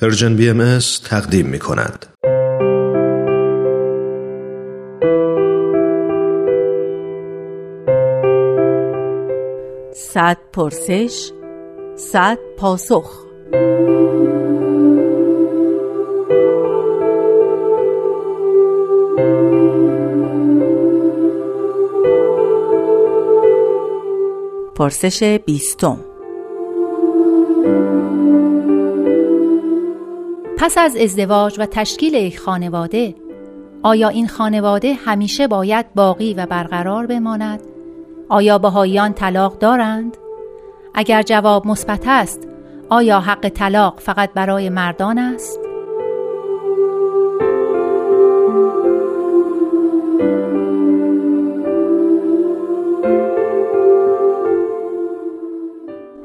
پرژن BMS تقدیم می‌کند. صد پرسش، صد پاسخ. پرسش 20. پس از ازدواج و تشکیل یک خانواده، آیا این خانواده همیشه باید باقی و برقرار بماند؟ آیا بهائیان طلاق دارند؟ اگر جواب مثبت است، آیا حق طلاق فقط برای مردان است؟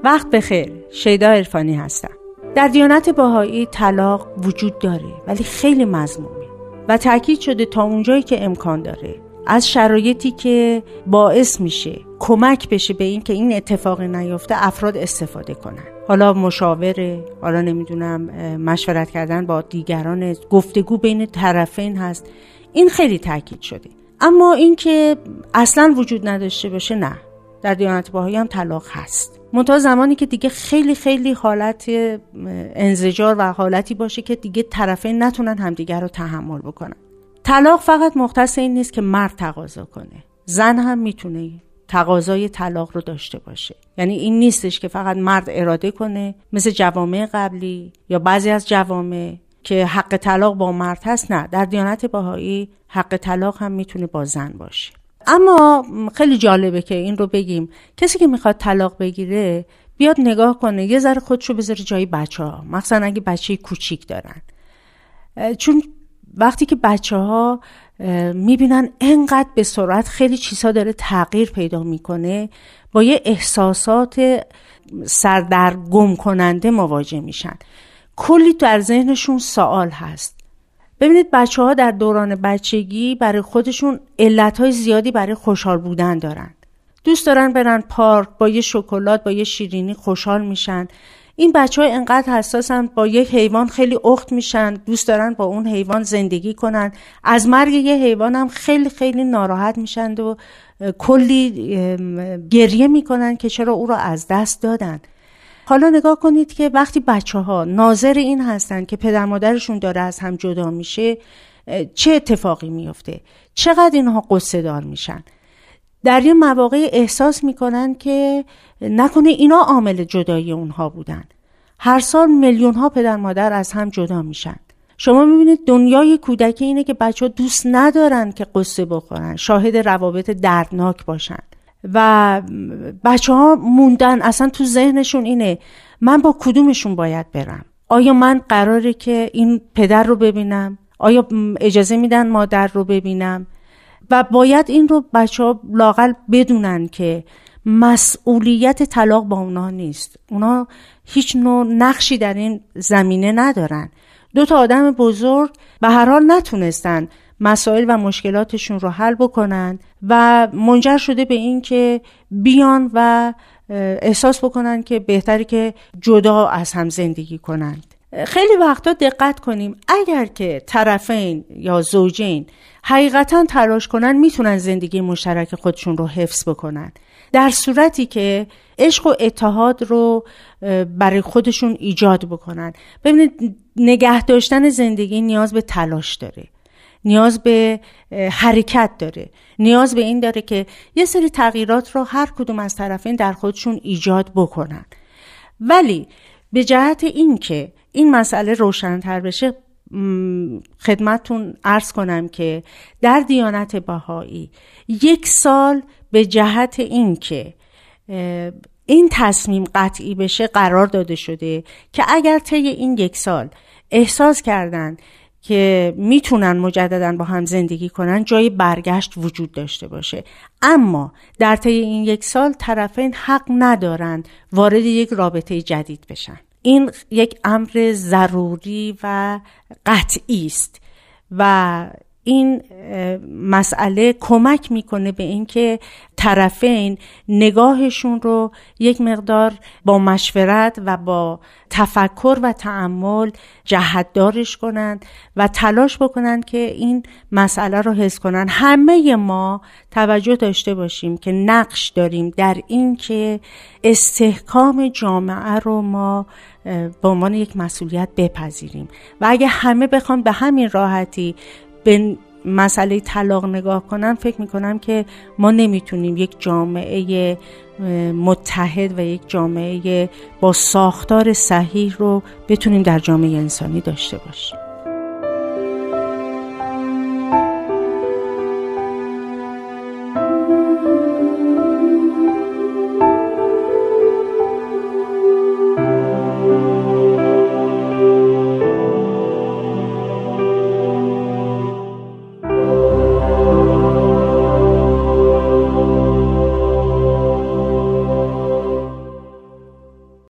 وقت بخیر، شیدا عرفانی هستم. در دیانت بهایی طلاق وجود داره، ولی خیلی مذمومه و تاکید شده تا اونجایی که امکان داره از شرایطی که باعث میشه کمک بشه به این که این اتفاق نیفته افراد استفاده کنن. حالا مشاوره، حالا نمیدونم مشورت کردن با دیگران، گفتگو بین طرفین هست. این خیلی تاکید شده. اما این که اصلا وجود نداشته باشه، نه. در دیانت بهایی هم طلاق هست. منتها زمانی که دیگه خیلی خیلی حالت انزجار و حالتی باشه که دیگه طرفین نتونن همدیگه رو تحمل بکنن. طلاق فقط مختص این نیست که مرد تقاضا کنه. زن هم میتونه تقاضای طلاق رو داشته باشه. یعنی این نیستش که فقط مرد اراده کنه، مثل جوامع قبلی یا بعضی از جوامع که حق طلاق با مرد هست. نه، در دیانت بهایی حق طلاق هم میتونه با زن باشه. اما خیلی جالبه که این رو بگیم، کسی که میخواد طلاق بگیره بیاد نگاه کنه، یه ذره خودشو بذاره جای بچه‌ها، مخصوصا اگه بچه‌ی کوچیک دارن. چون وقتی که بچه‌ها میبینن انقدر به سرعت خیلی چیزها داره تغییر پیدا میکنه، با یه احساسات سردرگم کننده مواجه میشن. کلی در ذهنشون سوال هست. ببینید بچه‌ها در دوران بچگی برای خودشون علت‌های زیادی برای خوشحال بودن دارن. دوست دارن برن پارک، با یه شکلات، با یه شیرینی خوشحال میشن. این بچه‌ها انقدر حساسن، با یک حیوان خیلی اخت میشن، دوست دارن با اون حیوان زندگی کنن. از مرگ یه حیوان هم خیلی خیلی ناراحت میشن و کلی گریه میکنن که چرا او رو از دست دادن. حالا نگاه کنید که وقتی بچه‌ها ناظر این هستن که پدر مادرشون داره از هم جدا میشه، چه اتفاقی میفته؟ چقدر اینها قصه دار میشن؟ در یه مواقع احساس میکنن که نکنه اینا عامل جدایی اونها بودن. هر سال میلیون ها پدر مادر از هم جدا میشن. شما میبینید دنیای کودکی اینه که بچه‌ها دوست ندارن که قصه بخورن، شاهد روابط دردناک باشن. و بچه ها موندن، اصلا تو ذهنشون اینه من با کدومشون باید برم؟ آیا من قراره که این پدر رو ببینم؟ آیا اجازه میدن مادر رو ببینم؟ و باید این رو بچه ها لااقل بدونن که مسئولیت طلاق با اونا نیست. اونا هیچ نوع نقشی در این زمینه ندارن. 2 آدم بزرگ به هر حال نتونستن مسائل و مشکلاتشون رو حل بکنن و منجر شده به این که بیان و احساس بکنن که بهتره که جدا از هم زندگی کنند. خیلی وقتا دقت کنیم، اگر که طرفین یا زوجین حقیقتاً تلاش کنن میتونن زندگی مشترک خودشون رو حفظ بکنن، در صورتی که عشق و اتحاد رو برای خودشون ایجاد بکنن. ببینید نگه داشتن زندگی نیاز به تلاش داره، نیاز به حرکت داره، نیاز به این داره که یه سری تغییرات رو هر کدوم از طرفین در خودشون ایجاد بکنن. ولی به جهت این که این مسئله روشن‌تر بشه، خدمتتون عرض کنم که در دیانت بهایی 1 سال به جهت این که این تصمیم قطعی بشه قرار داده شده که اگر طی این 1 سال احساس کردن که میتونن مجددا با هم زندگی کنن، جای برگشت وجود داشته باشه. اما در طی این 1 سال طرفین حق ندارن وارد یک رابطه جدید بشن. این یک امر ضروری و قطعی است و این مسئله کمک میکنه به اینکه طرفین نگاهشون رو یک مقدار با مشورت و با تفکر و تأمل جهت‌دارش کنند و تلاش بکنند که این مسئله رو حس کنند. همه ما توجه داشته باشیم که نقش داریم در این که استحکام جامعه رو ما به عنوان یک مسئولیت بپذیریم و اگه همه بخوان به همین راحتی به مسئله طلاق نگاه کنن، فکر میکنم که ما نمیتونیم یک جامعه متحد و یک جامعه با ساختار صحیح رو بتونیم در جامعه انسانی داشته باشیم.